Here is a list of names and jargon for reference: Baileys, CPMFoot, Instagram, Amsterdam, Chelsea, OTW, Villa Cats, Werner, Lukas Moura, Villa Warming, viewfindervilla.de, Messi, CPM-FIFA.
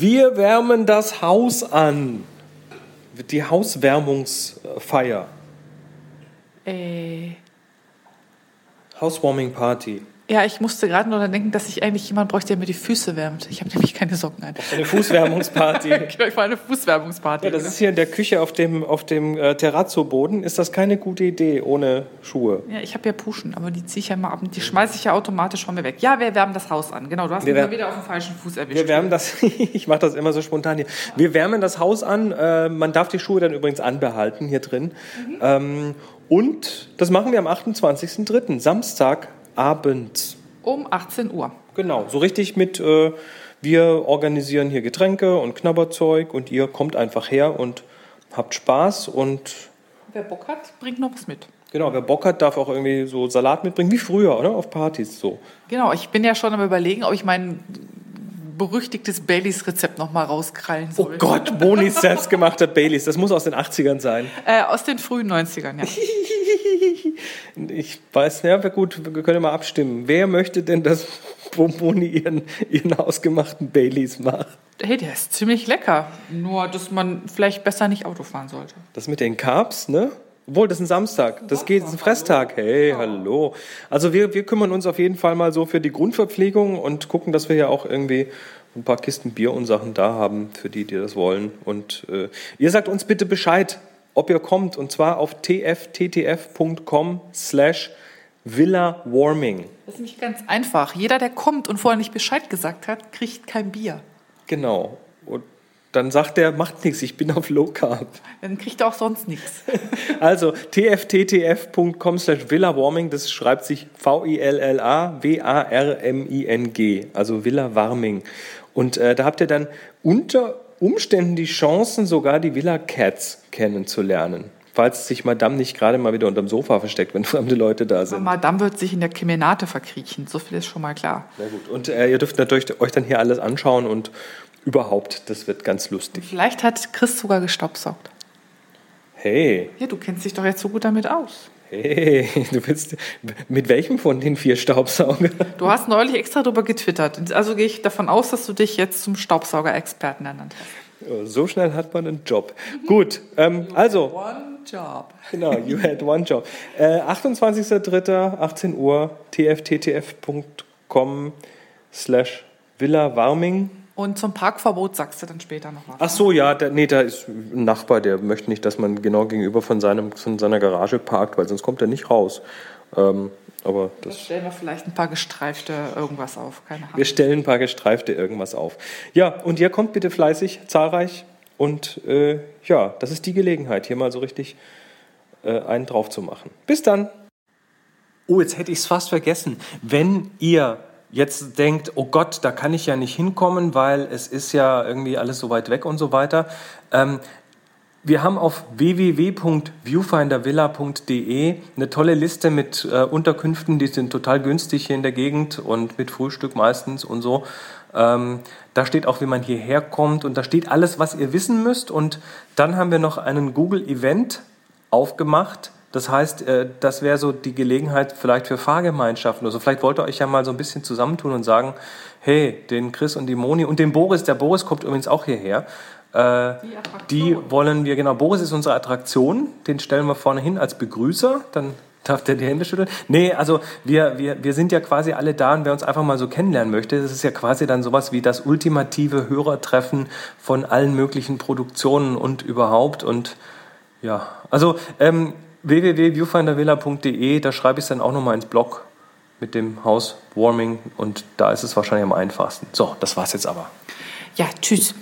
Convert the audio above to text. Wir wärmen das Haus an. Die Hauswärmungsfeier. Housewarming Party. Ja, ich musste gerade nur denken, dass ich eigentlich jemanden bräuchte, der mir die Füße wärmt. Ich habe nämlich keine Socken an. Eine Fußwärmungsparty. Ich war eine Fußwärmungsparty. Ja, das ist hier in der Küche auf dem Terrazzo-Boden. Ist das keine gute Idee ohne Schuhe? Ja, ich habe ja Puschen, aber die ziehe ich ja immer ab. Die schmeiße ich ja automatisch von mir weg. Ja, wir wärmen das Haus an. Genau, du hast mich mal wieder auf den falschen Fuß erwischt. Wir wärmen das. Ich mache das immer so spontan hier. Wir wärmen das Haus an. Man darf die Schuhe dann übrigens anbehalten hier drin. Mhm. Und das machen wir am 28.03. Samstag. Abends. Um 18 Uhr. Genau, so richtig mit, wir organisieren hier Getränke und Knabberzeug und ihr kommt einfach her und habt Spaß und... Wer Bock hat, bringt noch was mit. Genau, wer Bock hat, darf auch irgendwie so Salat mitbringen, wie früher, oder? Auf Partys so. Genau, ich bin ja schon am Überlegen, ob ich mein berüchtigtes Baileys-Rezept nochmal rauskrallen soll. Oh Gott, Bonis selbstgemachter Baileys, das muss aus den 80ern sein. Aus den frühen 90ern, ja. Ich weiß, ja, gut, wir können mal abstimmen. Wer möchte denn, dass Boni ihren ausgemachten Baileys macht? Hey, der ist ziemlich lecker. Nur, dass man vielleicht besser nicht Auto fahren sollte. Das mit den Carbs, ne? Obwohl, das ist ein Samstag. Das geht, ist ein Fresstag. Hey, hallo. Also wir kümmern uns auf jeden Fall mal so für die Grundverpflegung und gucken, dass wir ja auch irgendwie ein paar Kisten Bier und Sachen da haben, für die das wollen. Und ihr sagt uns bitte Bescheid, ob ihr kommt, und zwar auf tfttf.com/Villa Warming. Das ist nämlich ganz einfach. Jeder, der kommt und vorher nicht Bescheid gesagt hat, kriegt kein Bier. Genau. Und dann sagt er, macht nichts, ich bin auf Low Carb. Dann kriegt er auch sonst nichts. Also tfttf.com/Villa Warming, das schreibt sich VILLA WARMING, also Villa Warming. Und da habt ihr dann unter Umständen die Chancen, sogar die Villa Cats kennenzulernen. Falls sich Madame nicht gerade mal wieder unterm Sofa versteckt, wenn fremde Leute da sind. Aber Madame wird sich in der Kemenate verkriechen, so viel ist schon mal klar. Na gut, und ihr dürft natürlich euch dann hier alles anschauen und überhaupt, das wird ganz lustig. Und vielleicht hat Chris sogar gestaubsaugt. Hey. Ja, du kennst dich doch jetzt so gut damit aus. Hey, du willst mit welchem von den 4 Staubsaugern? Du hast neulich extra darüber getwittert. Also gehe ich davon aus, dass du dich jetzt zum Staubsaugerexperten ernannt hast. So schnell hat man einen Job. Gut, also. One job. Genau, you had one job. 28.03. 18 Uhr, tfttf.com/Villa Warming. Und zum Parkverbot sagst du dann später noch was. Ach so, ja, da ist ein Nachbar, der möchte nicht, dass man genau gegenüber von seiner Garage parkt, weil sonst kommt er nicht raus. Aber das stellen wir vielleicht ein paar gestreifte irgendwas auf, keine Ahnung. Wir stellen ein paar gestreifte irgendwas auf. Ja, und ihr kommt bitte fleißig, zahlreich und ja, das ist die Gelegenheit, hier mal so richtig einen drauf zu machen. Bis dann! Oh, jetzt hätte ich es fast vergessen. Wenn ihr jetzt denkt, oh Gott, da kann ich ja nicht hinkommen, weil es ist ja irgendwie alles so weit weg und so weiter. Wir haben auf www.viewfindervilla.de eine tolle Liste mit Unterkünften, die sind total günstig hier in der Gegend und mit Frühstück meistens und so. Da steht auch, wie man hierher kommt und da steht alles, was ihr wissen müsst. Und dann haben wir noch einen Google-Event aufgemacht. Das heißt, das wäre so die Gelegenheit vielleicht für Fahrgemeinschaften. Also vielleicht wollt ihr euch ja mal so ein bisschen zusammentun und sagen, hey, den Chris und die Moni und den Boris, der Boris kommt übrigens auch hierher. Die wollen wir, genau, Boris ist unsere Attraktion, den stellen wir vorne hin als Begrüßer, dann darf der die Hände schütteln. Nee, also wir sind ja quasi alle da und wer uns einfach mal so kennenlernen möchte, das ist ja quasi dann sowas wie das ultimative Hörertreffen von allen möglichen Produktionen und überhaupt und ja, also www.viewfindervilla.de, da schreibe ich es dann auch nochmal ins Blog mit dem Housewarming und da ist es wahrscheinlich am einfachsten. So, das war's jetzt aber. Ja, tschüss.